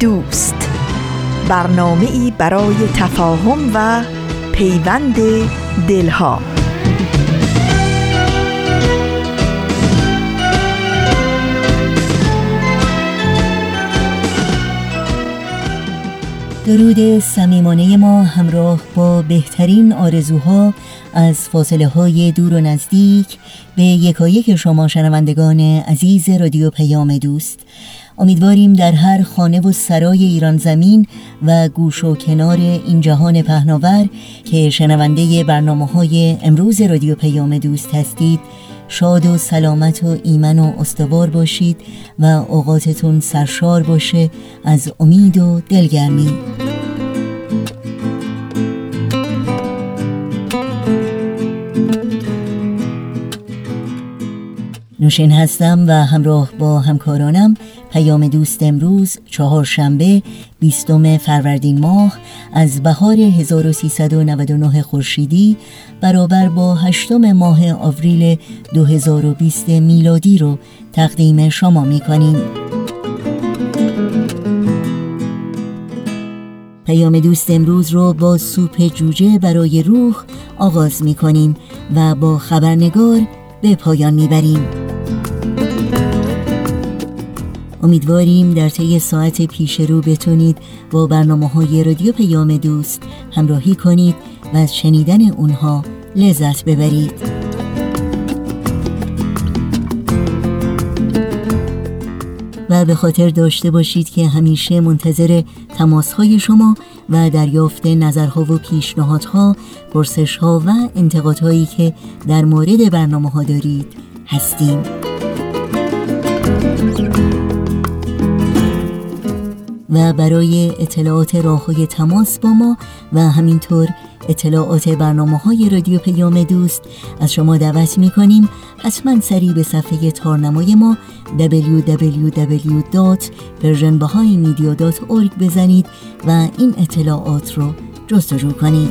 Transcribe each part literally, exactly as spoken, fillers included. دوست، برنامه‌ای برای تفاهم و پیوند دلها. درود صمیمانه ما همراه با بهترین آرزوها از فاصله‌های دور و نزدیک به یکایک شما شنوندگان عزیز رادیو پیام دوست. امیدواریم در هر خانه و سرای ایران زمین و گوش و کنار این جهان پهناور که شنونده برنامه‌های امروز رادیو پیام دوست هستید شاد و سلامت و ایمن و استوار باشید و اوقاتتون سرشار باشه از امید و دلگرمی. نوشین هستم و همراه با همکارانم پیام دوست امروز چهارشنبه بیستم فروردین ماه از بهار هزار و سیصد و نود و نه خورشیدی برابر با هشتم ماه آوریل دو هزار و بیست میلادی رو تقدیم شما می‌کنیم. پیام دوست امروز رو با سوپ جوجه برای روح آغاز می‌کنیم و با خبرنگار به پایان می‌بریم. امیدواریم در طی ساعت پیش رو بتونید با برنامه‌های رادیو پیام دوست همراهی کنید و از شنیدن اونها لذت ببرید. و به خاطر داشته باشید که همیشه منتظر تماس‌های شما و دریافت نظرها و پیشنهادها، پرسش‌ها و انتقادهایی که در مورد برنامه‌ها دارید هستیم. و برای اطلاعات راه‌های تماس با ما و همینطور اطلاعات برنامه‌های رادیو پیام دوست از شما دعوت می‌کنیم حتما سری به صفحه تارنمای ما دبلیو دبلیو دبلیو دات پرژن بهایی مدیا دات اورگ بزنید و این اطلاعات رو جستجو کنید.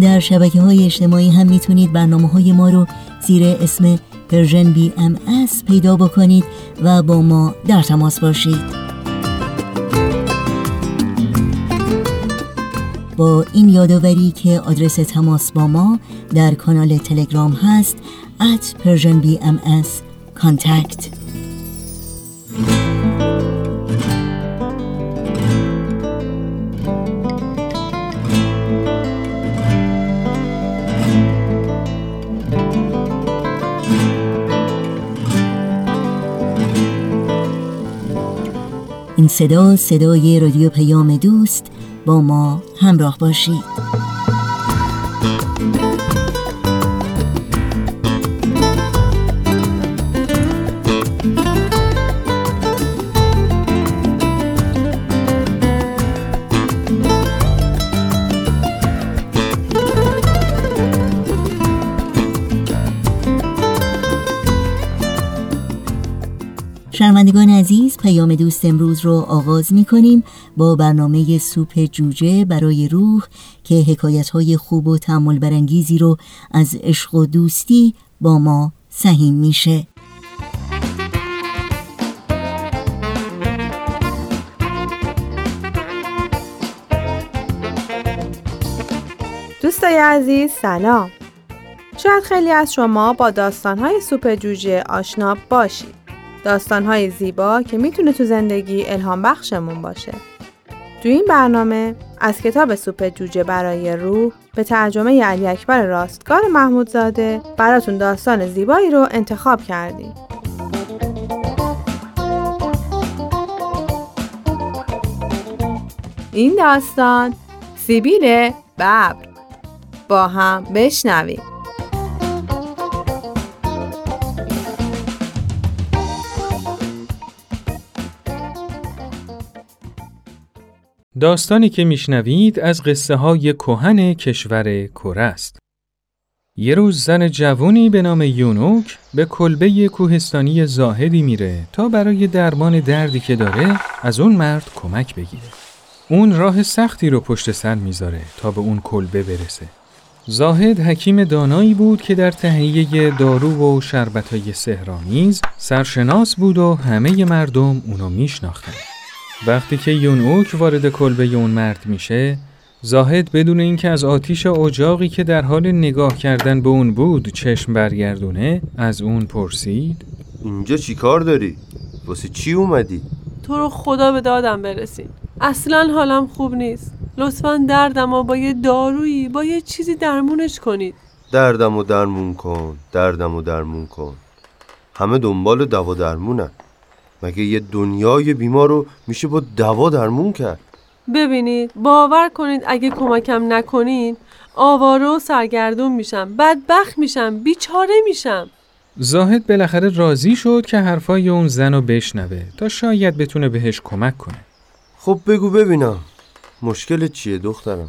در شبکه‌های اجتماعی هم می‌تونید برنامه‌های ما رو زیر اسم پرژن بی ام اس پیدا بکنید و با ما در تماس باشید. با این یادآوری که آدرس تماس با ما در کانال تلگرام هست ات پرژن بی ام اس کانتکت. این صدا صدای رادیو پیام دوست، با ما همراه باشید. شنوندگان عزیز، پیام دوست امروز رو آغاز می کنیم با برنامه سوپ جوجه برای روح که حکایت‌های خوب و تأمل برانگیزی رو از عشق و دوستی با ما سهیم میشه. دوستای عزیز سلام. شاید خیلی از شما با داستان‌های سوپ جوجه آشنا باشید. داستان‌های زیبا که میتونه تو زندگی الهام بخشمون باشه. تو این برنامه از کتاب سوپ جوجه برای روح به ترجمه علی اکبر راستگار محمودزاده براتون داستان زیبایی رو انتخاب کردیم. این داستان سیبیل ببر. با هم بشنویم. داستانی که میشنوید از قصه های کهن کشور کره است. یه روز زن جوانی به نام یونوک به کلبه کوهستانی زاهدی میره تا برای درمان دردی که داره از اون مرد کمک بگیره. اون راه سختی رو پشت سر میذاره تا به اون کلبه برسه. زاهد حکیم دانایی بود که در تهیه دارو و شربت‌های سحرآمیز سرشناس بود و همه مردم اونو میشناختن. وقتی که یونوک وارد کلبه اون مرد میشه، زاهد بدون اینکه از آتیش اجاقی که در حال نگاه کردن به اون بود چشم برگردونه، از اون پرسید: اینجا چی کار داری؟ واسه چی اومدی؟ تو رو خدا به دادم برسین، اصلا حالم خوب نیست. لطفاً دردمو با یه دارویی، با یه چیزی درمونش کنید. دردمو درمون کن، دردمو درمون کن. همه دنبال دوا درمونن. مگه یه دنیای بیمار رو میشه با دوا درمون کرد؟ ببینید، باور کنید اگه کمکم نکنین آواره و سرگردون میشم، بدبخت میشم، بیچاره میشم. زاهد بالاخره راضی شد که حرفای اون زن رو بشنوه تا شاید بتونه بهش کمک کنه. خب بگو ببینم، مشکل چیه دخترم؟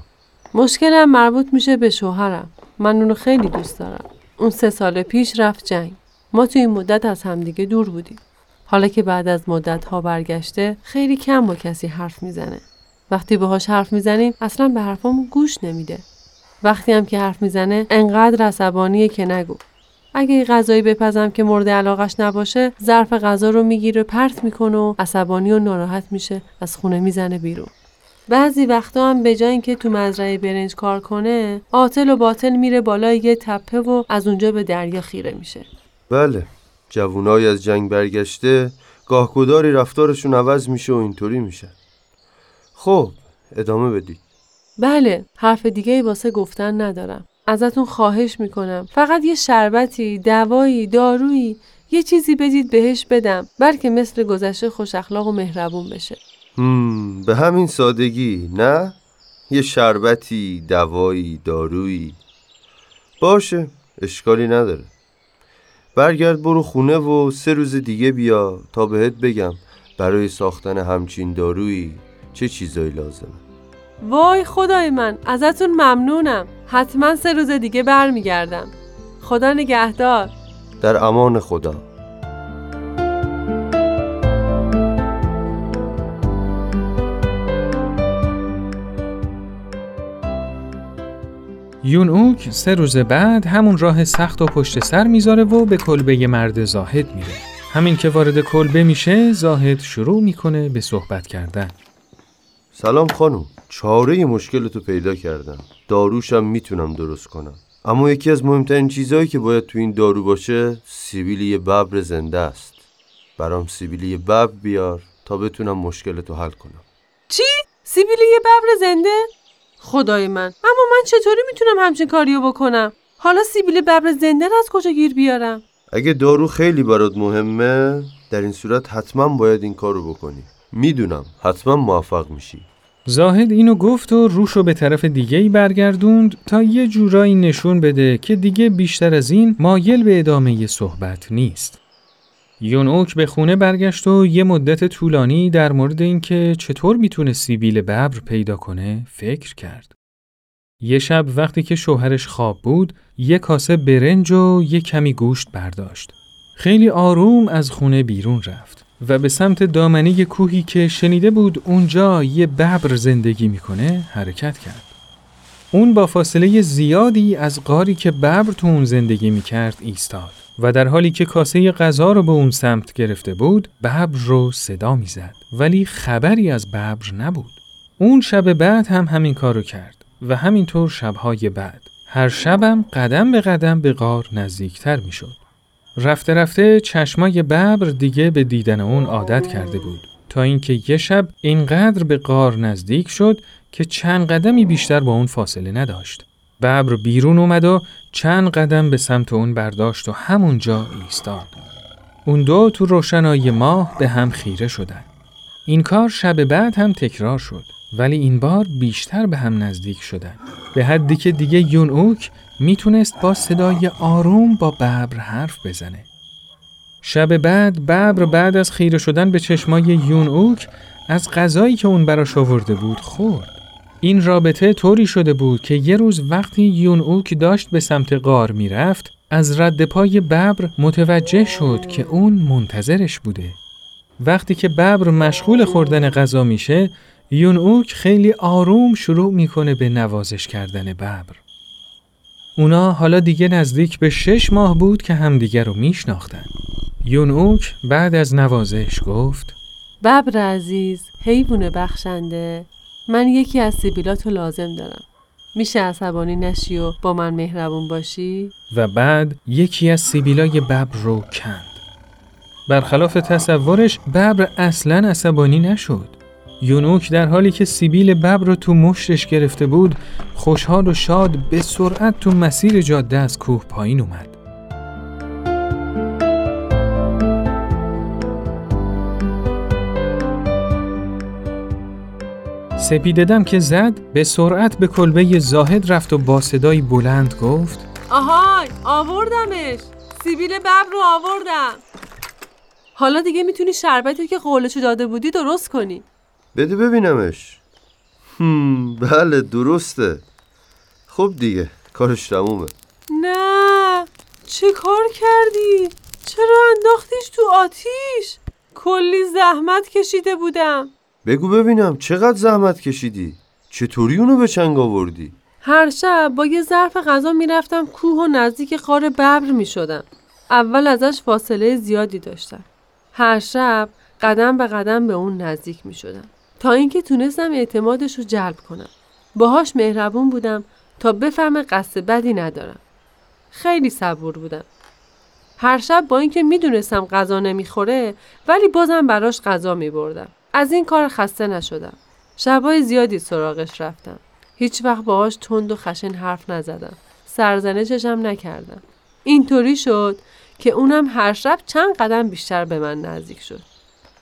مشکلم مربوط میشه به شوهرم. من اونو خیلی دوست دارم. اون سه سال پیش رفت جنگ. ما تو این مدت از همدیگه دور بودیم. حالا که بعد از مدت ها برگشته، خیلی کم با کسی حرف میزنه. وقتی باهاش حرف میزنیم اصلا به حرفامون گوش نمیده. وقتی هم که حرف میزنه انقدر عصبانیه که نگو. اگه یه غذایی بپزم که مورد علاقش نباشه، ظرف غذا رو میگیره پرت میکنه و عصبانی و ناراحت میشه، از خونه میزنه بیرون. بعضی وقتا هم به جای اینکه تو مزرعه برنج کار کنه، آتل و باطل میره بالای یه تپه و از اونجا به دریا خیره میشه. بله، جوونای از جنگ برگشته گاهگداری رفتارشون عوض میشه و اینطوری میشه. خب ادامه بدید. بله، حرف دیگه‌ای واسه گفتن ندارم. ازتون خواهش میکنم فقط یه شربتی، دوایی، دارویی، یه چیزی بدید بهش بدم، بلکه مثل گذشته خوش اخلاق و مهربون بشه. هم به همین سادگی؟ نه، یه شربتی، دوایی، دارویی. باشه، اشکالی نداره. برگرد برو خونه و سه روز دیگه بیا تا بهت بگم برای ساختن همچین دارویی چه چیزایی لازمه. وای خدای من، ازتون ممنونم. حتما سه روز دیگه برمیگردم. خدا نگهدار. در امان خدا. یونوک سه روز بعد همون راه سخت و پشت سر میذاره و به کلبه مرد زاهد میره. همین که وارد کلبه میشه، زاهد شروع میکنه به صحبت کردن. سلام خانم، چاره مشکلتو پیدا کردم. داروشم میتونم درست کنم. اما یکی از مهمترین چیزهایی که باید تو این دارو باشه، سیبیلی ببر زنده است. برام سیبیلی ببر بیار تا بتونم مشکلتو حل کنم. چی؟ سیبیلی ببر زنده؟ خدای من، اما من چطوری میتونم همچین کاریو بکنم؟ حالا سیبیل ببر زنده را از کجا گیر بیارم؟ اگه دارو خیلی برات مهمه، در این صورت حتما باید این کارو بکنی. میدونم حتما موفق میشی. زاهد اینو گفت و روشو به طرف دیگه‌ای برگردوند تا یه جورایی نشون بده که دیگه بیشتر از این مایل به ادامه صحبت نیست. یونوک به خونه برگشت و یه مدت طولانی در مورد اینکه چطور میتونه سیبیل ببر پیدا کنه فکر کرد. یه شب وقتی که شوهرش خواب بود، یه کاسه برنج و یه کمی گوشت برداشت. خیلی آروم از خونه بیرون رفت و به سمت دامنه کوهی که شنیده بود اونجا یه ببر زندگی میکنه حرکت کرد. اون با فاصله زیادی از غاری که ببر تو اون زندگی میکرد ایستاد و در حالی که کاسه غذا رو به اون سمت گرفته بود، ببر رو صدا میزد، ولی خبری از ببر نبود. اون شب بعد هم همین کارو کرد و همینطور شبهای بعد. هر شبم قدم به قدم به غار نزدیکتر میشد. رفته رفته چشمای ببر دیگه به دیدن اون عادت کرده بود، تا اینکه یه شب اینقدر به غار نزدیک شد که چند قدمی بیشتر با اون فاصله نداشت. ببر بیرون اومد و چند قدم به سمت اون برداشت و همونجا ایستاد. اون دو تو روشنایی ماه به هم خیره شدن. این کار شب بعد هم تکرار شد، ولی این بار بیشتر به هم نزدیک شدن، به حدی که دیگه یونوک میتونست با صدای آروم با ببر حرف بزنه. شب بعد ببر بعد از خیره شدن به چشمای یونوک از غذایی که اون براش آورده بود خورد. این رابطه طوری شده بود که یه روز وقتی یونوک داشت به سمت غار میرفت، از رد پای ببر متوجه شد که اون منتظرش بوده. وقتی که ببر مشغول خوردن غذا میشه، یونوک خیلی آروم شروع میکنه به نوازش کردن ببر. اونا حالا دیگه نزدیک به شش ماه بود که همدیگه رو میشناختن. یونوک بعد از نوازش گفت: ببر عزیز، حیوان بخشنده، من یکی از سیبیلاتو لازم دارم. میشه عصبانی نشی و با من مهربون باشی؟ و بعد یکی از سیبیلای ببر رو کند. برخلاف تصورش ببر اصلاً عصبانی نشد. یونوک در حالی که سیبیل ببر رو تو مشتش گرفته بود، خوشحال و شاد به سرعت تو مسیر جاده از کوه پایین اومد. سپیددم که زد به سرعت به کلبه زاهد رفت و با صدای بلند گفت: آهای، آوردمش، سیبیل ببر رو آوردم. حالا دیگه میتونی شربتی که قولشو داده بودی درست کنی. بده ببینمش. هم بله درسته. خب دیگه کارش تمومه. نه، چه کار کردی؟ چرا انداختیش تو آتیش؟ کلی زحمت کشیده بودم. بگو ببینم چقدر زحمت کشیدی؟ چطوری اونو به چنگ آوردی؟ هر شب با یه ظرف غذا میرفتم کوه و نزدیک غار ببر میشدم. اول ازش فاصله زیادی داشتم. هر شب قدم به قدم به اون نزدیک میشدم تا اینکه تونستم اعتمادش رو جلب کنم. باهاش مهربون بودم تا بفهمه قصد بدی ندارم. خیلی صبور بودم. هر شب با اینکه میدونستم غذا نمیخوره، ولی بازم براش غذا میبردم. از این کار خسته نشدم. شبای زیادی سراغش رفتم. هیچ وقت باهاش تند و خشن حرف نزدم. سرزنشش هم نکردم. اینطوری شد که اونم هر شب چند قدم بیشتر به من نزدیک شد.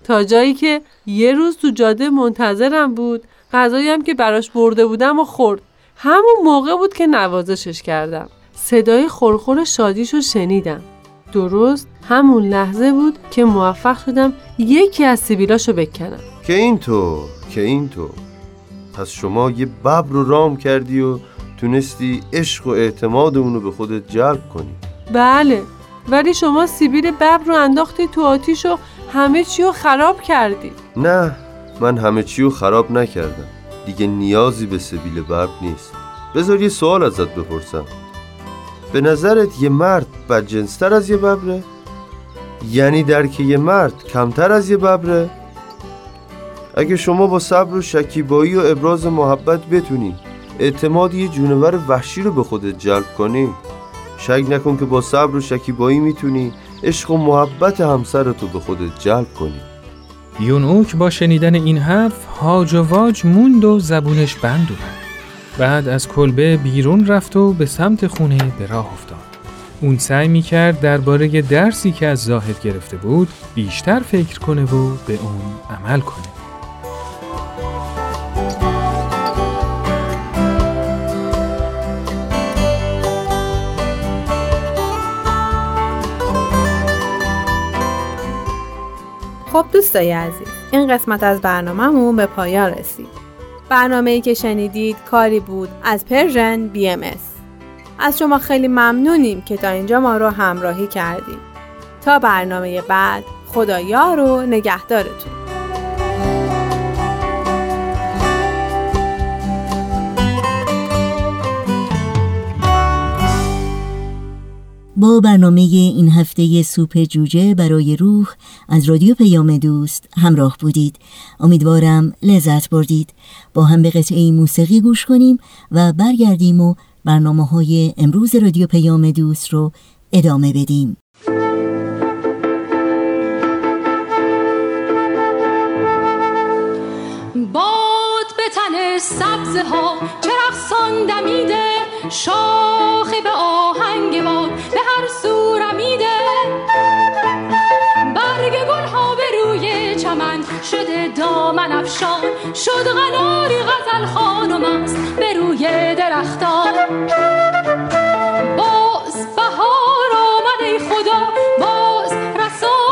تا جایی که یه روز تو جاده منتظرم بود، غذایم که براش برده بودم و خورد. همون موقع بود که نوازشش کردم. صدای خورخور شادیشو شنیدم. درست همون لحظه بود که موفق شدم یکی از سیبیلاشو بکنم. که این تو، که این تو. پس شما یه ببر رو رام کردی و تونستی عشق و اعتماد اونو به خودت جلب کنی. بله، ولی شما سیبیل ببر رو انداختی تو آتیش و همه چی رو خراب کردی. نه، من همه چی رو خراب نکردم. دیگه نیازی به سیبیل ببر نیست. بذار یه سوال ازت بپرسم. به نظرت یه مرد بدجنس‌تر از یه ببره؟ یعنی درک یه مرد کمتر از یه ببره؟ اگه شما با صبر و شکیبایی و ابراز محبت بتونی اعتماد یه جونور وحشی رو به خودت جلب کنی، شک نکن که با صبر و شکیبایی میتونی عشق و محبت همسرتو به خودت جلب کنی. یونوک با شنیدن این حرف هاج و واج موند و زبونش بند اومد. بعد از کلبه بیرون رفت و به سمت خونه به راه افتاد. اون سعی می‌کرد درباره درسی که از زاهد گرفته بود بیشتر فکر کنه و به اون عمل کنه. خب دوستای عزیز، این قسمت از برنامه‌مون به پایان رسید. برنامه‌ای که شنیدید کاری بود از پرژن بی ام اس. از شما خیلی ممنونیم که تا اینجا ما رو همراهی کردیم. تا برنامه بعد، خدایار و نگهدارتون. با برنامه این هفته سوپ جوجه برای روح از رادیو پیام دوست همراه بودید. امیدوارم لذت بردید. با هم به قطعه موسیقی گوش کنیم و برگردیم و برنامه‌های امروز رادیو پیام دوست رو ادامه بدیم. باد به تن سبزها چه رقصان دمیده، شاخه به آهنگ باد به هر سو رمیده، برگ گلها به روی چمن شده دامن افشان، شد قناری غزل خانم است به روی درختان. باز بهار آمد ای خدا، باز رسان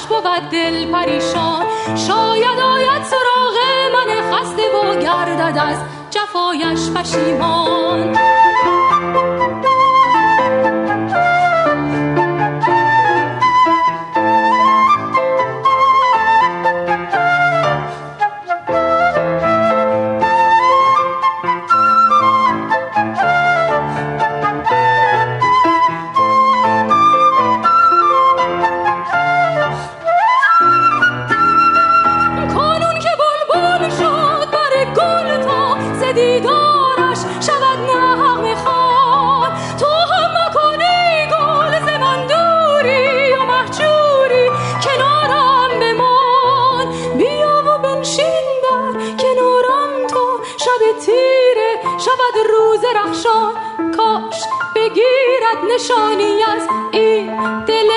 خوش بود دل پریشان، شاید آید سراغ من خسته و گردد از جفایش پشیمان. نشانی از این دل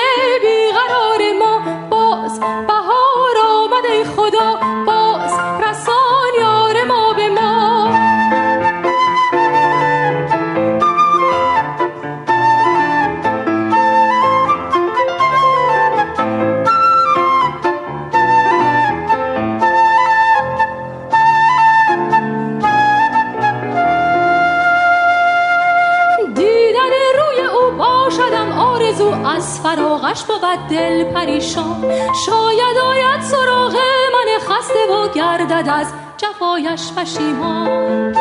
بیقرار ما، باز بهار آمد ای خدا، باز رسان یار ما به ما. فراغش بود دل پریشان، شاید آید سراغ من خسته و گردد از جفایش پشیمان.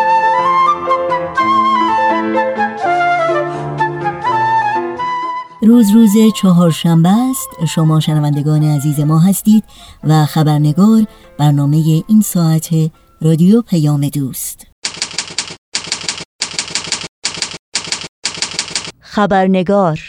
روز روز چهارشنبه است، شما شنوندگان عزیز ما هستید و خبرنگار برنامه این ساعت رادیو پیام دوست. خبرنگار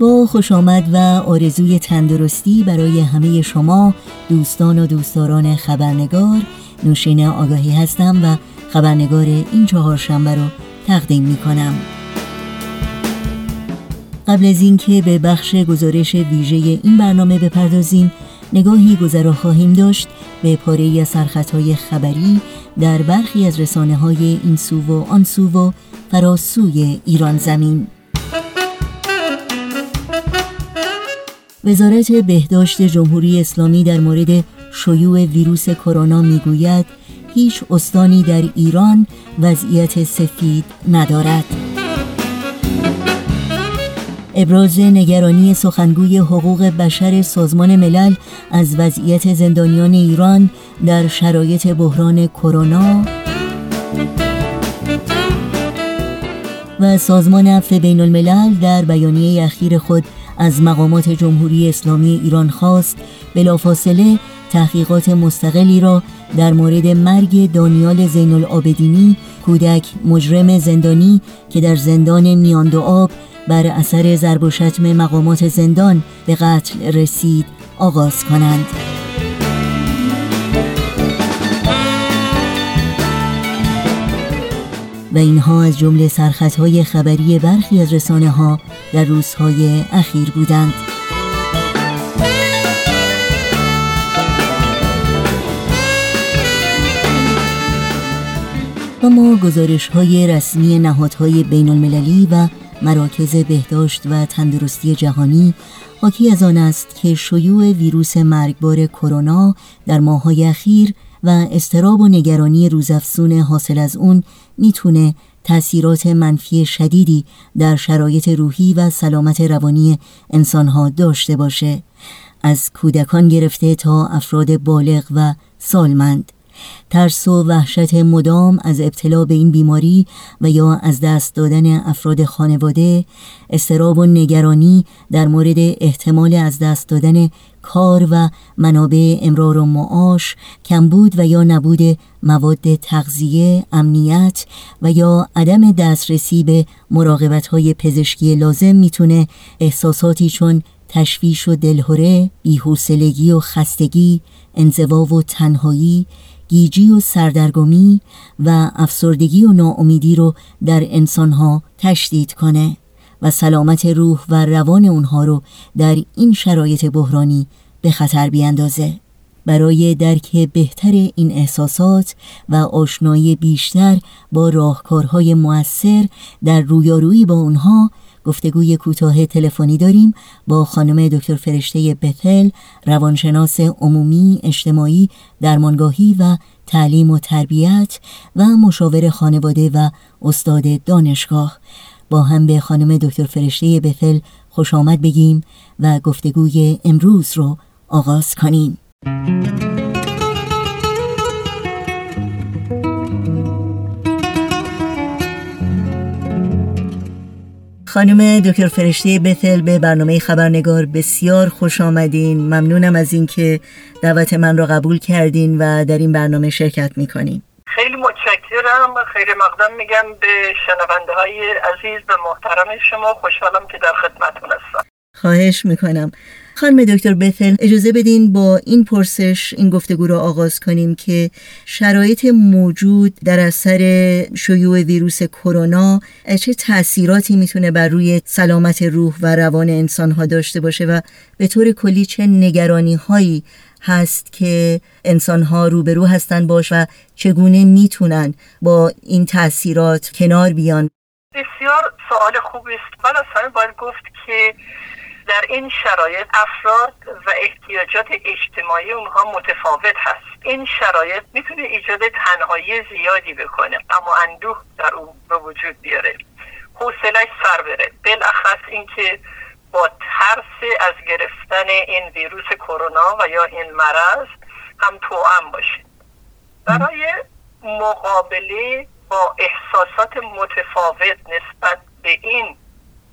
با خوش آمد و آرزوی تندرستی برای همه شما دوستان و دوستداران خبرنگار، نوشین آگاهی هستم و خبرنگار این چهارشنبه رو تقدیم می کنم. قبل از اینکه به بخش گزارش ویژه این برنامه بپردازیم، نگاهی گذرا خواهیم داشت به پاره‌ای از سرخطهای خبری در برخی از رسانه‌های این سو و آن سو و فراسوی ایران زمین. وزارت بهداشت جمهوری اسلامی در مورد شیوع ویروس کرونا میگوید هیچ استانی در ایران وضعیت سفید ندارد. ابراز نگرانی سخنگوی حقوق بشر سازمان ملل از وضعیت زندانیان ایران در شرایط بحران کرونا. و سازمان عفو بین الملل در بیانیه اخیر خود از مقامات جمهوری اسلامی ایران خواست بلافاصله تحقیقات مستقلی را در مورد مرگ دانیال زین العابدینی، کودک مجرم زندانی که در زندان میاندوآب بر اثر ضرب و شتم مقامات زندان به قتل رسید آغاز کنند. و اینها از جمله سرخطهای خبری برخی از رسانه‌ها در روزهای اخیر بودند. اما گزارش‌های رسمی نهادهای بین‌المللی و مراکز بهداشت و تندرستی جهانی حاکی از آن است که شیوع ویروس مرگبار کرونا در ماه‌های اخیر و اضطراب و نگرانی روزافزون حاصل از اون میتونه تأثیرات منفی شدیدی در شرایط روحی و سلامت روانی انسانها داشته باشه، از کودکان گرفته تا افراد بالغ و سالمند. ترس و وحشت مدام از ابتلا به این بیماری و یا از دست دادن افراد خانواده، اضطراب و نگرانی در مورد احتمال از دست دادن کار و منابع امرار و معاش، کمبود و یا نبود مواد تغذیه، امنیت و یا عدم دسترسی به مراقبت‌های پزشکی لازم میتونه احساساتی چون تشویش و دلهره، بی‌حوصلگی و خستگی، انزوا و تنهایی، گیجی و سردرگمی و افسردگی و ناامیدی رو در انسانها تشدید کنه و سلامت روح و روان اونها رو در این شرایط بحرانی به خطر بیاندازه. برای درک بهتر این احساسات و آشنایی بیشتر با راهکارهای مؤثر در رویارویی با آنها گفتگوی کوتاه تلفنی داریم با خانم دکتر فرشته بتل، روانشناس عمومی، اجتماعی، درمانگاهی و تعلیم و تربیت و مشاور خانواده و استاد دانشگاه. با هم به خانم دکتر فرشته بتل خوش آمد بگیم و گفتگوی امروز رو آغاز کنیم. خانم دکتر فرشته بتل، به برنامه خبرنگار بسیار خوش آمدین. ممنونم از اینکه دعوت من را قبول کردین و در این برنامه شرکت میکنین. خیلی متشکرم. خیلی مقدم میگم به شنونده های عزیز و محترم شما. خوشحالم که در خدمتتون هستم. خواهش میکنم. خانم دکتر بتل، اجازه بدین با این پرسش این گفتگو را آغاز کنیم که شرایط موجود در اثر شیوع ویروس کرونا چه تأثیراتی میتونه بر روی سلامت روح و روان انسانها داشته باشه و به طور کلی چه نگرانی هایی هست که انسانها روبرو هستن باش و چگونه میتونن با این تأثیرات کنار بیان؟ بسیار سوال خوبی است. من اصلا باید گفت که در این شرایط افراد و احتیاجات اجتماعی اونها متفاوت هست. این شرایط میتونه ایجاد تنهایی زیادی بکنه، اما اندوه در اون به وجود بیاره، حوصله‌اش سر بره، بالاخص این که با ترس از گرفتن این ویروس کرونا و یا این مرض هم توأم باشه. برای مقابله با احساسات متفاوت نسبت به این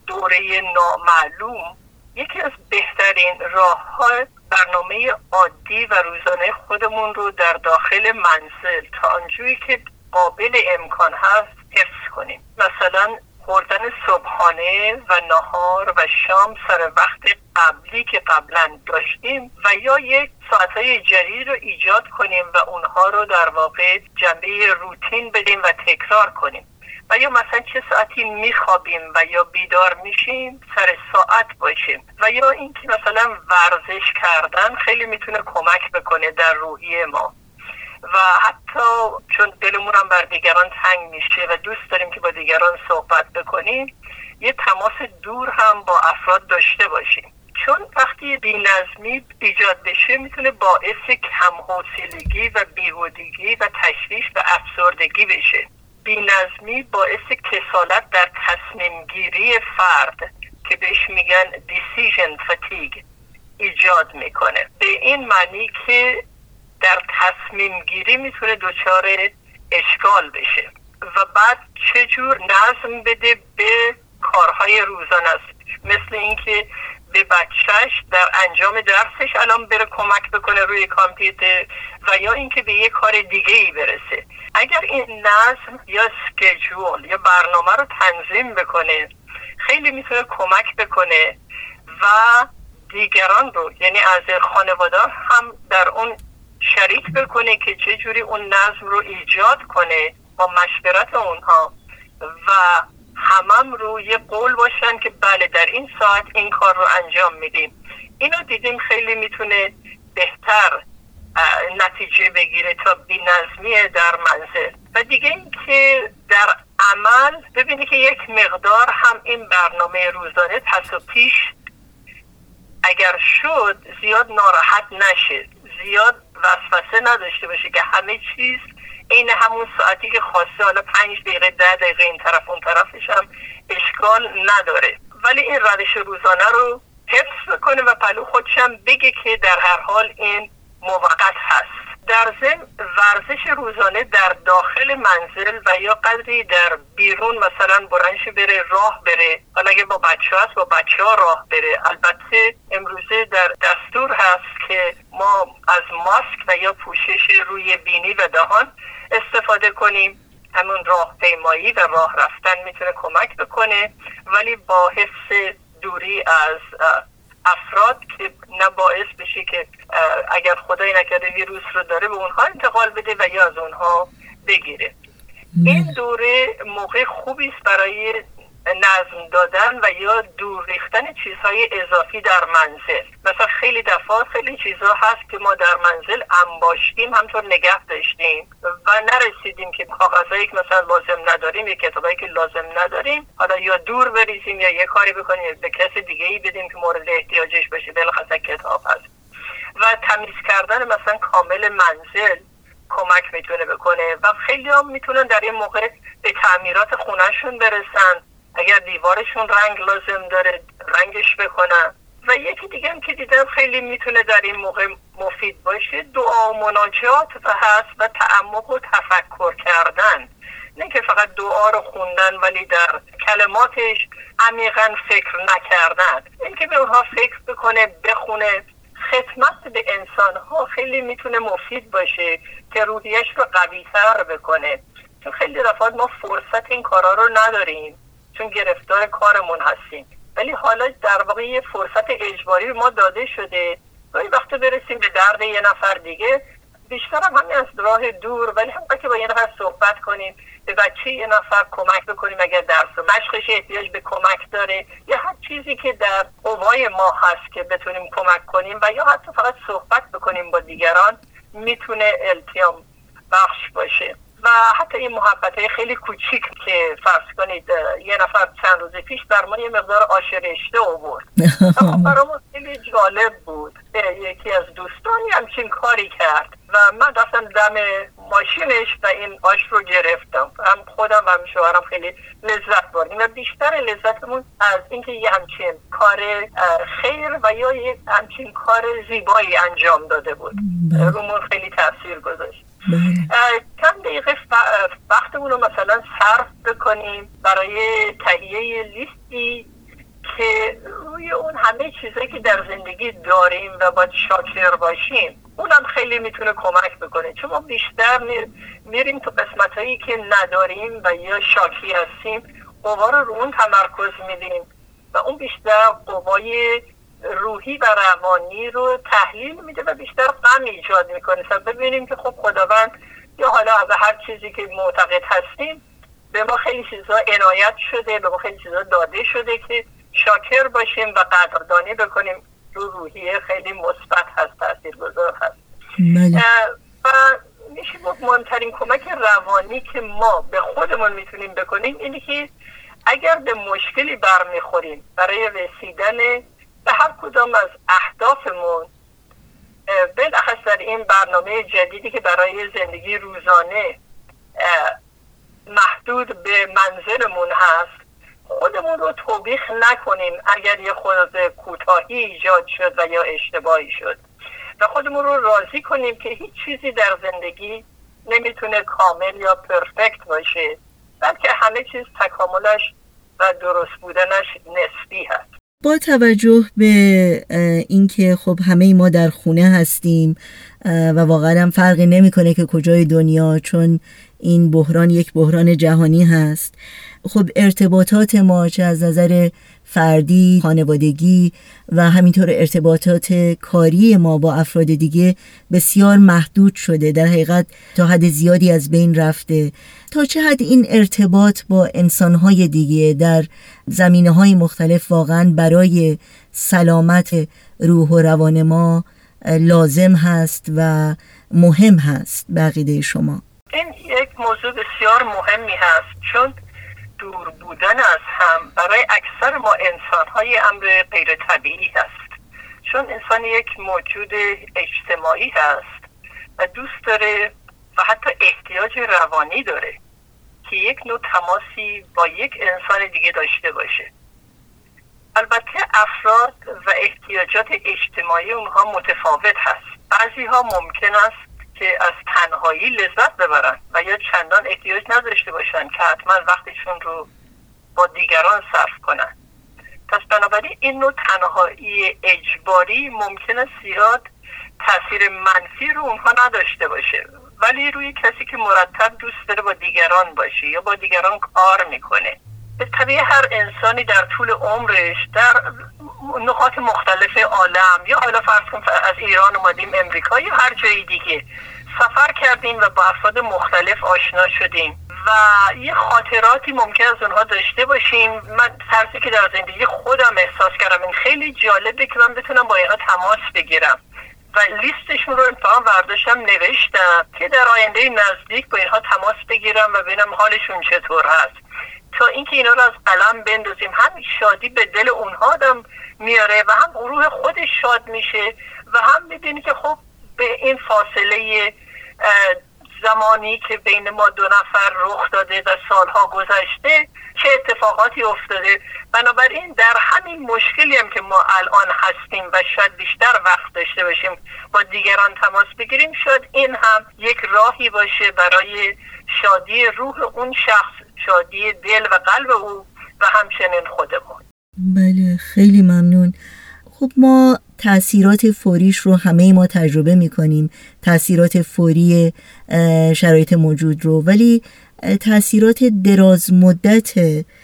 دوره نامعلوم، یکی از بهترین راه‌ها برنامه عادی و روزانه خودمون رو در داخل منزل تا آنجایی که قابل امکان هست حفظ کنیم. مثلا خوردن صبحانه و نهار و شام سر وقت قبلی که قبلا داشتیم و یا یک ساعتهای جدید رو ایجاد کنیم و اونها رو در واقع جنبه روتین بدیم و تکرار کنیم. و یا مثلا چه ساعتی میخوابیم و یا بیدار میشیم سر ساعت باشیم. و یا اینکه مثلا ورزش کردن خیلی میتونه کمک بکنه در روحیه ما و حتی چون دلمون هم بر دیگران تنگ میشه و دوست داریم که با دیگران صحبت بکنیم، یه تماس دور هم با افراد داشته باشیم، چون وقتی بی‌نظمی ایجاد بشه میتونه باعث کم‌حوصلگی و بیهودگی و تشویش و افسردگی بشه. بی‌نظمی باعث کسالت در تصمیم گیری فرد که بهش میگن دیسیژن فتیگ ایجاد میکنه، به این معنی که در تصمیم گیری میتونه دچار اشکال بشه و بعد چجور نظم بده به کارهای روزانه است، مثل اینکه به بچهش در انجام درسش الان بره کمک بکنه روی کامپیوتر و یا اینکه به یه کار دیگه ای برسه. اگر این نظم یا سکیجول یا برنامه رو تنظیم بکنه خیلی میتونه کمک بکنه و دیگران رو، یعنی از خانواده هم در اون شریک بکنه که چجوری اون نظم رو ایجاد کنه با مشورت اونها و همم رو یه قول باشن که بله در این ساعت این کار رو انجام میدیم. اینو دیدیم خیلی میتونه بهتر نتیجه بگیره تا بی‌نظمی در منزل. و دیگه این که در عمل ببینی که یک مقدار هم این برنامه روزانه پس و پیش اگر شد زیاد ناراحت نشه، زیاد وسوسه نداشته باشه که همه چیز این همون ساعتی که خواسته، حالا پنج دقیقه ده دقیقه این طرف اون طرفش هم اشکال نداره، ولی این روش روزانه رو حفظ بکنه و پلو خودشم بگه که در هر حال این موقت هست. در ضمن ورزش روزانه در داخل منزل و یا قدری در بیرون، مثلا برنش بره راه بره، حالا اگه با بچه هست با بچه ها راه بره. البته امروزه در دستور هست که ما از ماسک و یا پوشش روی بینی و دهان استفاده کنیم. همون راه پیمایی و راه رفتن میتونه کمک بکنه، ولی با حفظ دوری از افراد که نباعث بشه که اگر خدای نکرده ویروس رو داره به اونها انتقال بده و یا از اونها بگیره. این دوره موقع خوبی است برای نظم دادن و یا دور ریختن چیزهای اضافی در منزل. مثلا خیلی دفعات خیلی چیزها هست که ما در منزل انباشتیم، همطور نگه داشتیم و نرسیدیم که کاغذهایی که مثلا لازم نداریم یا کتابهایی که لازم نداریم حالا یا دور بریزیم یا یه کاری بکنیم به کسی دیگه‌ای بدیم که مورد احتیاجش باشه، بالاخره کتاب هست. و تمیز کردن مثلا کامل منزل کمک میتونه بکنه و خیلی هم میتونن در این موقع به تعمیرات خونهشون برسن، اگر دیوارشون رنگ لازم داره رنگش بکنن. و یکی دیگه هم که دیدم خیلی میتونه در این موقع مفید باشه دعا و مناجات و هست و تعمق و تفکر کردن، نه که فقط دعا رو خوندن ولی در کلماتش عمیقا فکر نکردن. این که به اونها فکر بکنه، بخونه، خدمت به انسان‌ها خیلی میتونه مفید باشه که روحیش رو قوی‌تر بکنه. چون خیلی دفعات ما فرصت این کارا رو نداریم چون گرفتار کارمون هستیم، ولی حالا در واقع یه فرصت اجباری ما داده شده و این وقت برسیم به درد یه نفر دیگه، بیشتر هم همین از راه دور، ولی همونقدر که با یه نفر صحبت کنیم، به بچه یه نفر کمک بکنیم اگر درس و مشقش احتیاج به کمک داره یا هر چیزی که در قوای ما هست که بتونیم کمک کنیم و یا حتی فقط صحبت بکنیم با دیگران میتونه التیام بخش باشه. و حتی این محبت‌های خیلی کوچیک که فرض کنید یه نفر چند روز پیش برمون یه مقدار آش رشته آورد برامون خیلی جالب بود، یکی از دوستانی همچین کاری کرد و من رفتم دم ماشینش و این آش رو گرفتم، هم خودم و هم شوهرم خیلی لذت بردیم و بیشتر لذتمون از اینکه یه همچین کار خیر و یا یه همچین کار زیبایی انجام داده بود رومون خیلی تاثیر گذاشت. چند دقیقه وقتمون رو مثلا صرف بکنیم برای تهیه لیستی که روی اون همه چیزایی که در زندگی داریم و باید شاکر باشیم، اونم خیلی میتونه کمک بکنه. چون ما بیشتر میریم تو قسمتایی که نداریم و یا شاکی هستیم قوا رو رو اون تمرکز میدیم و اون بیشتر قوای روحی و روانی رو تحلیل میده و بیشتر غم ایجاد میکنه. سر ببینیم که خب خداوند یا حالا به هر چیزی که معتقد هستیم به ما خیلی چیزا عنایت شده، به ما خیلی چیزا داده شده که شاکر باشیم و قدردانی بکنیم. رو روحیه خیلی مثبت هست، تاثیرگذار هست. و میشه گفت مهمترین کمک روانی که ما به خودمون میتونیم بکنیم اینه که اگر به مشکلی برمیخوریم برای رسیدن به هر کدام از اهدافمون، بالاخص در این برنامه جدیدی که برای زندگی روزانه محدود به منزلمون هست، خودمون رو توبیخ نکنیم اگر یه خورده کوتاهی ایجاد شد و یا اشتباهی شد و خودمون رو راضی کنیم که هیچ چیزی در زندگی نمیتونه کامل یا پرفکت باشه، بلکه همه چیز تکاملش و درست بودنش نسبی هست. با توجه به اینکه خب همه ای ما در خونه هستیم و واقعا هم فرقی نمیکنه که کجای دنیا، چون این بحران یک بحران جهانی هست، خب ارتباطات ما چه از نظر فردی، خانوادگی و همینطور ارتباطات کاری ما با افراد دیگه بسیار محدود شده، در حقیقت تا حد زیادی از بین رفته. تا چه حد این ارتباط با انسان‌های دیگه در زمینه‌های مختلف واقعاً برای سلامت روح و روان ما لازم هست و مهم هست به عقیده شما؟ این یک موضوع بسیار مهمی هست، چون دور بودن از هم برای اکثر ما انسان‌های امر غیر طبیعی هست، چون انسان یک موجود اجتماعی هست و دوست داره و حتی احتیاج روانی داره که یک نوع تماسی با یک انسان دیگه داشته باشه. البته افراد و احتیاجات اجتماعی اونها متفاوت هست، بعضی ها ممکن است که از تنهایی لذت ببرن و یا چندان احتیاج نداشته باشن که حتما وقتشون رو با دیگران صرف کنن. پس بنابراین این نوع تنهایی اجباری ممکن است زیاد تاثیر منفی رو اونها نداشته باشه، ولی روی کسی که مرتب دوست داره با دیگران باشه یا با دیگران کار میکنه. به طبیعی هر انسانی در طول عمرش در نقاط مختلف عالم، یا حالا فرض کن از ایران اومدیم امریکا یا هر جای دیگه سفر کردیم و با افراد مختلف آشنا شدیم و یه خاطراتی ممکن از اونها داشته باشیم. من ترسی که در زندگی خودم احساس کردم این خیلی جالبه که من بتونم با اینها تماس بگیرم و لیستشون رو امتحان برداشتم نوشتم که در آینده نزدیک با اینها تماس بگیرم و ببینم حالشون چطور هست، تا اینکه اینا رو از قلم بندازیم. هم شادی به دل اونها آدم میاره و هم روح خودش شاد میشه و هم میبینی که خب به این فاصله زمانی که بین ما دو نفر رخ داده و سالها گذشته چه اتفاقاتی افتاده. بنابراین در همین مشکلی هم که ما الان هستیم و شاید بیشتر وقت داشته باشیم با دیگران تماس بگیریم، شاید این هم یک راهی باشه برای شادی روح اون شخص، شادی دل و قلب او و همچنین خودمون. بله خیلی ممنون. خب ما تأثیرات فوریش رو همه ما تجربه میکنیم، تأثیرات فوری شرایط موجود رو، ولی تأثیرات دراز مدت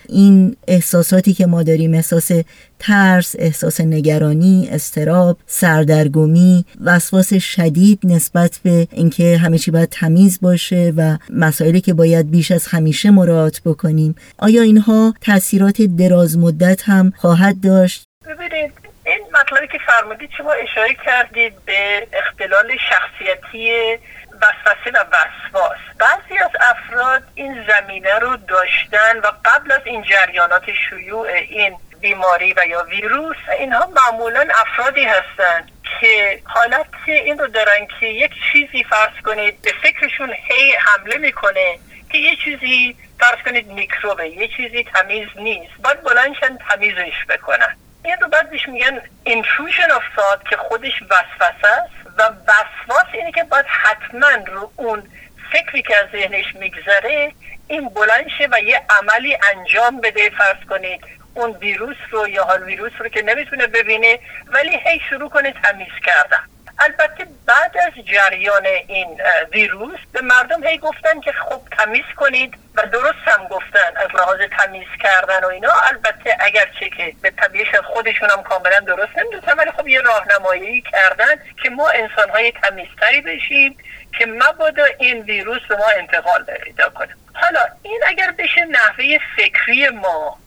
این احساساتی که ما داریم، احساس ترس، احساس نگرانی، اضطراب، سردرگمی، وسواس شدید نسبت به اینکه همه چی باید تمیز باشه و مسائلی که باید بیش از همیشه مراعات بکنیم، آیا اینها تأثیرات دراز مدت هم خواهد داشت؟ ببینید این مطلبی که فرمودید، شما اشاره کردید به اختلال شخصیتی وسوسه و وسواس. بعضی از افراد این زمینه رو داشتن و قبل از این جریانات شیوع این بیماری و یا ویروس، اینها معمولاً افرادی هستند که حالت این رو دارن که یک چیزی فرض کنید به فکرشون هی حمله میکنه که یه چیزی فرض کنید میکروبه، یه چیزی تمیز نیست، باید بلندشن تمیزش بکنن. این رو بعد بهش میگن intrusion of thought که خودش وسوسه است و وسواس اینه که باید حتما رو اون فکری که از ذهنش میگذره این بلند شه و یه عملی انجام بده، فرض کنید اون ویروس رو یا حال ویروس رو که نمیتونه ببینه ولی هی شروع کنه تمیز کردن. البته بعد از جریان این ویروس به مردم هی گفتن که خب تمیز کنید و درست هم گفتن از لحاظ تمیز کردن و اینا، البته اگرچه که به طبیعش از خودشون هم کاملا درست نمیدونن، ولی خب یه راهنمایی کردن که ما انسان‌های تمیزتری بشیم که مبادا این ویروس به ما انتقال پیدا کنه. حالا این اگر بشه نحوه فکری ما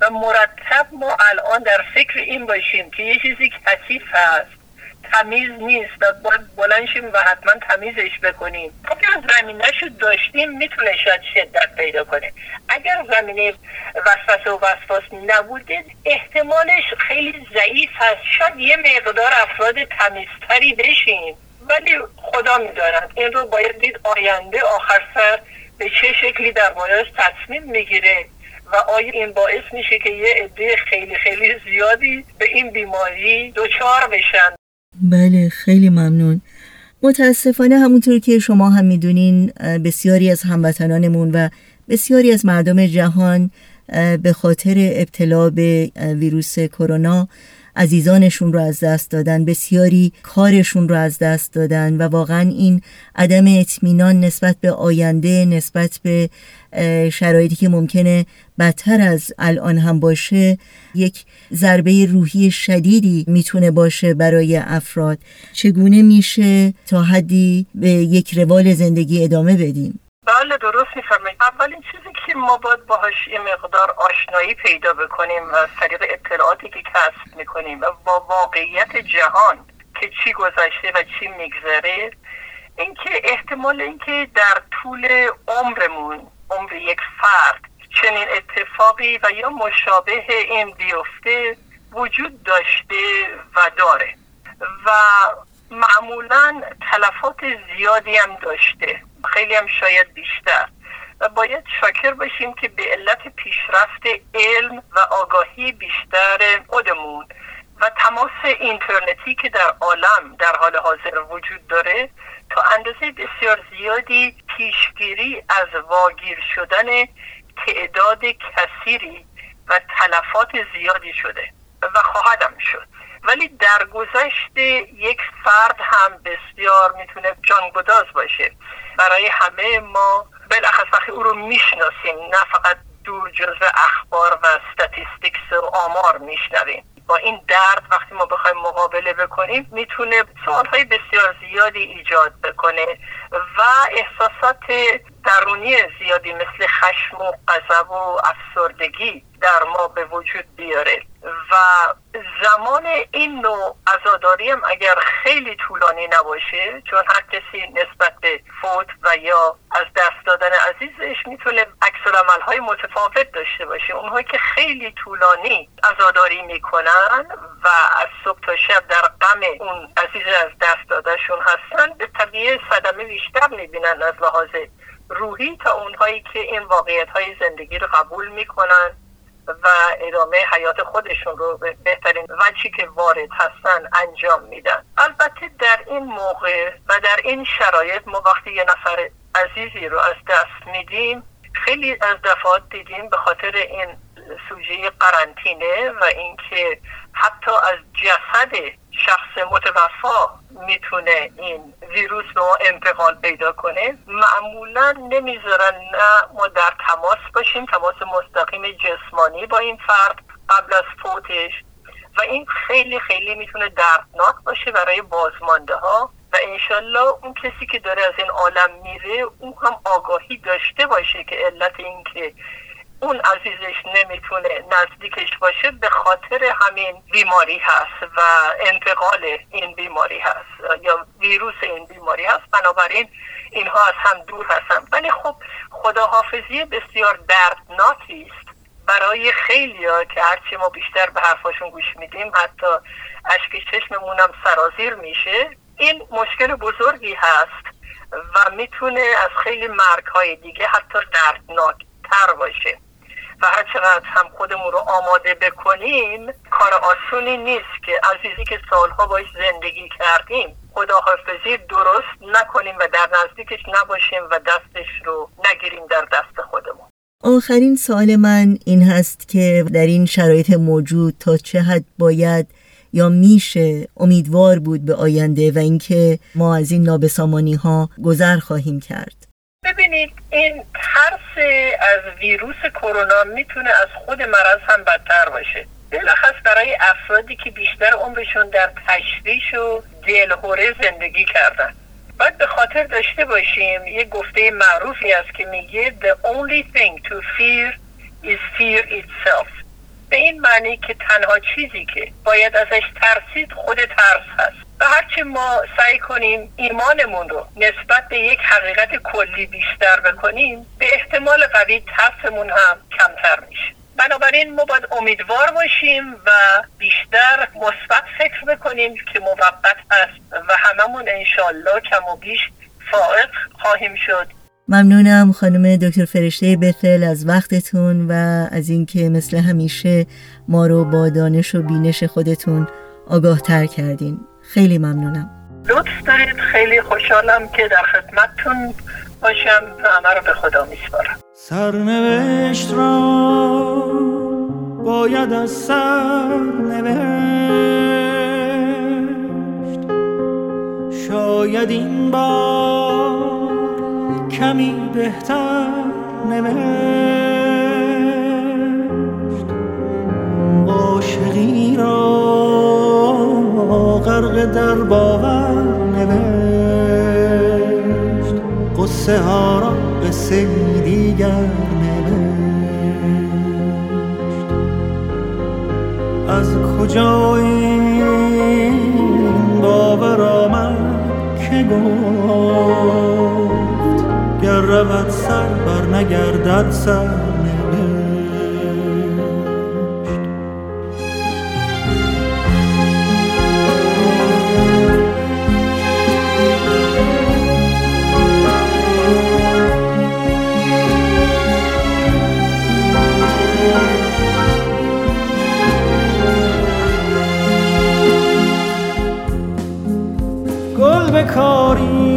و مرتب ما الان در فکر این باشیم که یه چیزی کثیف هست، تمیز نیست، باید بلند شیم و حتما تمیزش بکنیم. اگر زمینه‌شو داشتیم میتونه شاید شدت پیدا کنه. اگر زمینه وسوسه و وسواس نبوده احتمالش خیلی ضعیف هست. شاید یه مقدار افراد تمیزتری بشیم ولی خدا میداند. این رو باید دید آینده آخر سر به چه شکلی در بایدش تصمیم میگیره و آیا این باعث میشه که یه عده خیلی خیلی زیادی به این بیماری دچار بشن. بله خیلی ممنون. متاسفانه همونطور که شما هم میدونین بسیاری از هموطنانمون و بسیاری از مردم جهان به خاطر ابتلا به ویروس کرونا عزیزانشون رو از دست دادن، بسیاری کارشون رو از دست دادن و واقعا این عدم اطمینان نسبت به آینده، نسبت به شرایطی که ممکنه بدتر از الان هم باشه، یک ضربه روحی شدیدی میتونه باشه برای افراد. چگونه میشه تا حدی به یک روال زندگی ادامه بدیم؟ بله درست میفرمایید. اولین چیزی که ما باید باهاش یه مقدار آشنایی پیدا بکنیم و از طریق اطلاعاتی که کسب میکنیم و با واقعیت جهان که چی گذشته و چی میگذره، اینکه احتمال اینکه در طول عمرمون، عمر یک فرد، چنین اتفاقی و یا مشابه این بیفته وجود داشته و داره و معمولاً تلفات زیادی هم داشته، خیلی هم شاید بیشتر، و باید شاکر باشیم که به علت پیشرفت علم و آگاهی بیشتر خودمون و تماس اینترنتی که در عالم در حال حاضر وجود داره تا اندازه بسیار زیادی پیشگیری از واگیر شدن تعداد کثیری و تلفات زیادی شده و خواهد هم شد. ولی درگذشت یک فرد هم بسیار میتونه جانگداز باشه برای همه ما. بالاخره وقتی او رو میشناسیم، نه فقط دور جزء اخبار و استاتیستیکس و آمار میشنویم، با این درد وقتی ما بخوایم مقابله بکنیم میتونه سوالهای بسیار زیادی ایجاد بکنه و احساسات درونی زیادی مثل خشم و غضب و افسردگی در ما به وجود بیاره و زمان این نوع عزاداری هم اگر خیلی طولانی نباشه، چون هر کسی نسبت به فوت و یا از دست دادن عزیزش میتونه عکس‌العمل‌های متفاوت داشته باشه. اونهایی که خیلی طولانی عزاداری میکنن و از صبح تا شب در غم اون عزیز از دست دادنشون هستن، به طبیعه صدمه بیشتر میبینن از لحاظ روحی تا اونهایی که این واقعیت‌های زندگی رو قبول میکنن و ادامه حیات خودشون رو به بهترین وجهی که وارد هستن انجام میدن. البته در این موقع و در این شرایط ما وقتی یه نفر عزیزی رو از دست میدیم، خیلی از دفعات دیدیم به خاطر این سوژه قرنطینه و اینکه حتی از جسد شخص متوفا میتونه این ویروس رو انتقال پیدا کنه، معمولا نمیذارن نه ما در تماس باشیم، تماس مستقیم جسمانی با این فرد قبل از فوتش، و این خیلی خیلی میتونه دردناک باشه برای بازمانده ها و انشالله اون کسی که داره از این عالم میره اون هم آگاهی داشته باشه که علت این که اون عزیزش نمیتونه نزدیکش باشه به خاطر همین بیماری هست و انتقال این بیماری هست یا ویروس این بیماری هست. بنابراین اینها از هم دور هستن، ولی خب خداحافظی بسیار دردناکی است برای خیلی ها که هرچی ما بیشتر به حرفاشون گوش میدیم حتی اشک چشممون هم سرازیر میشه. این مشکل بزرگی هست و میتونه از خیلی مرگ‌های دیگه حتی دردناک‌تر باشه و هر چقدر هم خودمون رو آماده بکنیم کار آسونی نیست که عزیزی که سالها باش زندگی کردیم خداحافظی درست نکنیم و در نزدیکش نباشیم و دستش رو نگیریم در دست خودمون. آخرین سوال من این هست که در این شرایط موجود تا چه حد باید یا میشه امیدوار بود به آینده و اینکه ما از این نابسامانی ها گذر خواهیم کرد؟ ببینید، این ترس از ویروس کرونا میتونه از خود مرض هم بدتر باشه، بلخص برای افرادی که بیشتر عمرشون در تشویش و دلهوره زندگی کردن. باید به خاطر داشته باشیم یه گفته معروفی است که میگه The only thing to fear is fear itself، به این معنی که تنها چیزی که باید ازش ترسید خود ترس هست. و هرچی ما سعی کنیم ایمانمون رو نسبت به یک حقیقت کلی بیشتر بکنیم، به احتمال قوی ترسمون هم کمتر میشه. بنابراین ما باید امیدوار باشیم و بیشتر مثبت فکر بکنیم که موقت هست و هممون انشالله کم و بیش فائق خواهیم شد. ممنونم خانم دکتر فرشته بتل از وقتتون و از اینکه مثل همیشه ما رو با دانش و بینش خودتون آگاه تر کردین. خیلی ممنونم. لطف دارید. خیلی خوشحالم که در خدمتتون باشم. همه رو به خدا میسپارم. سرنوشت را باید از سر نوشت، شاید این بار کمی بهتر نوشت. عاشقی را غرق در باور نوشت، قصه ها را قصه دیگر نوشت. از کجا این باور آمد که گفت گر رود سر بر نگردد سر نوشت. گل بکاری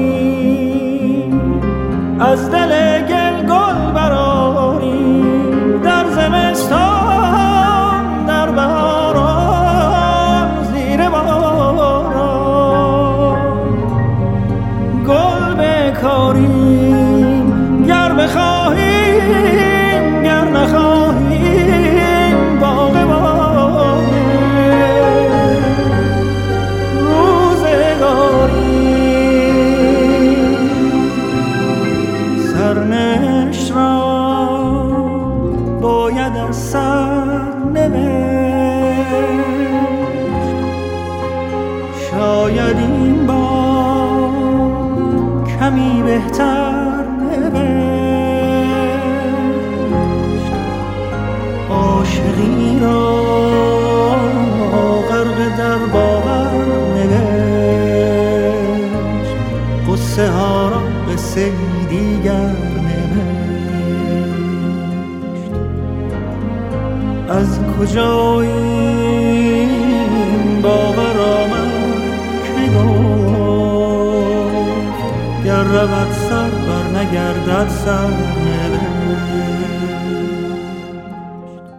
از دل گل گل براریم، در زمستان در بهاران زیر باران گل بکاریم. گر بخواهیم گر نخواهیم باغ باغ روزگاری. I'm not afraid. کمی بهتر نوشت، عاشقی را غرق در باور نوشت، قصه ها را قصه دیگر نوشت. از کجا این باور آمد که گفت گر رود سر بر نگردد سر نوشت.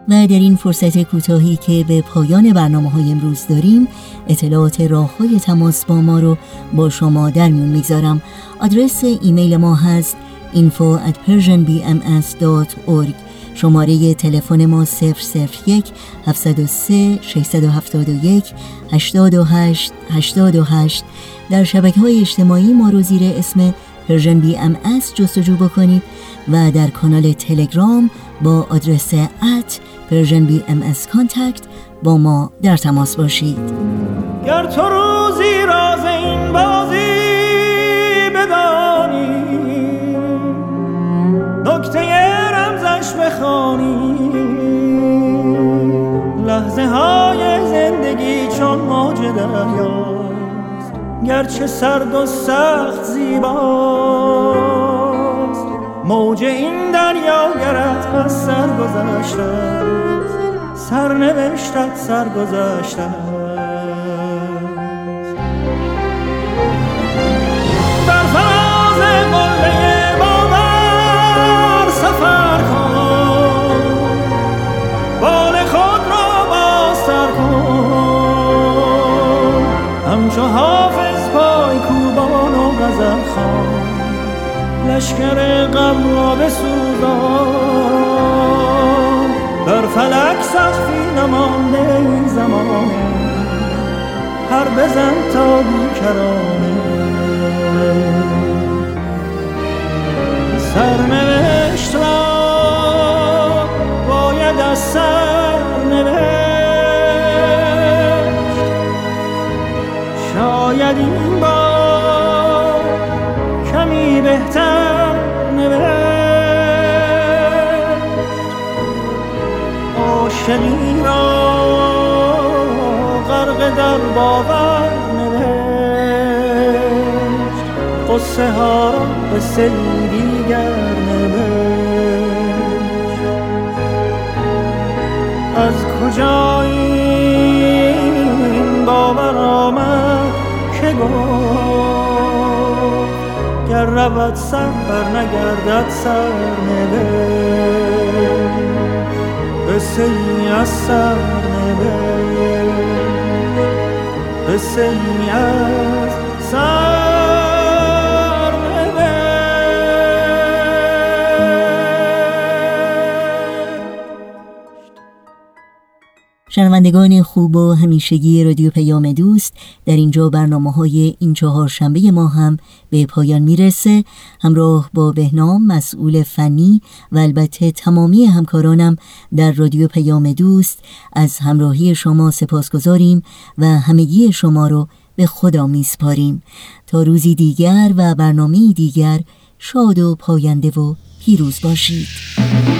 و در این فرصت کوتاهی که به پایان برنامه‌های امروز داریم، اطلاعات راه‌های تماس با ما رو با شما در میون می‌گذارم. آدرس ایمیل ما هست info at persianbms dot org. شماره تلفن ما صفر صفر یک هفت صفر سه شش هفت یک هشت هشت هشت هشت. در شبکه‌های اجتماعی ما رو زیر اسم پرژن بی ام اس جستجو بکنید و در کانال تلگرام با آدرس ات پرژن بی ام اس کانتکت با ما در تماس باشید. گر تو روزی راز این بازی بدانی، نکته رمزش بخوانی، لحظه های زندگی چون موج دریاست، گرچه سرد و سخت زیباست، موج این دریا گرت از سر گذشته است، سرنوشتت سر گذشته است. همچو حافظ پای کوبان و غزل خوان، لشکر غم را بسوزان، بر فلک سخفی نمانده این زمانه، پر بزن تا بیکرانه، سرنوشت را باید از سر نوشت. شاید این بار کمی بهتر نوشت، عاشقی را غرق در باور نوشت، قصه ها را به سری دیگر نوشت. از کجا این باور آمد گر رود سر بر نگردد سر نوشت، قصه ای از سر نوشت، قصه ای از سر نوشت. شنوندگان خوب و همیشگی رادیو پیام دوست، در اینجا برنامه های این چهار شنبه ما هم به پایان میرسه. همراه با بهنام، مسئول فنی و البته تمامی همکارانم در رادیو پیام دوست از همراهی شما سپاسگزاریم و همگی شما رو به خدا میسپاریم. تا روزی دیگر و برنامه دیگر، شاد و پاینده و پیروز باشید.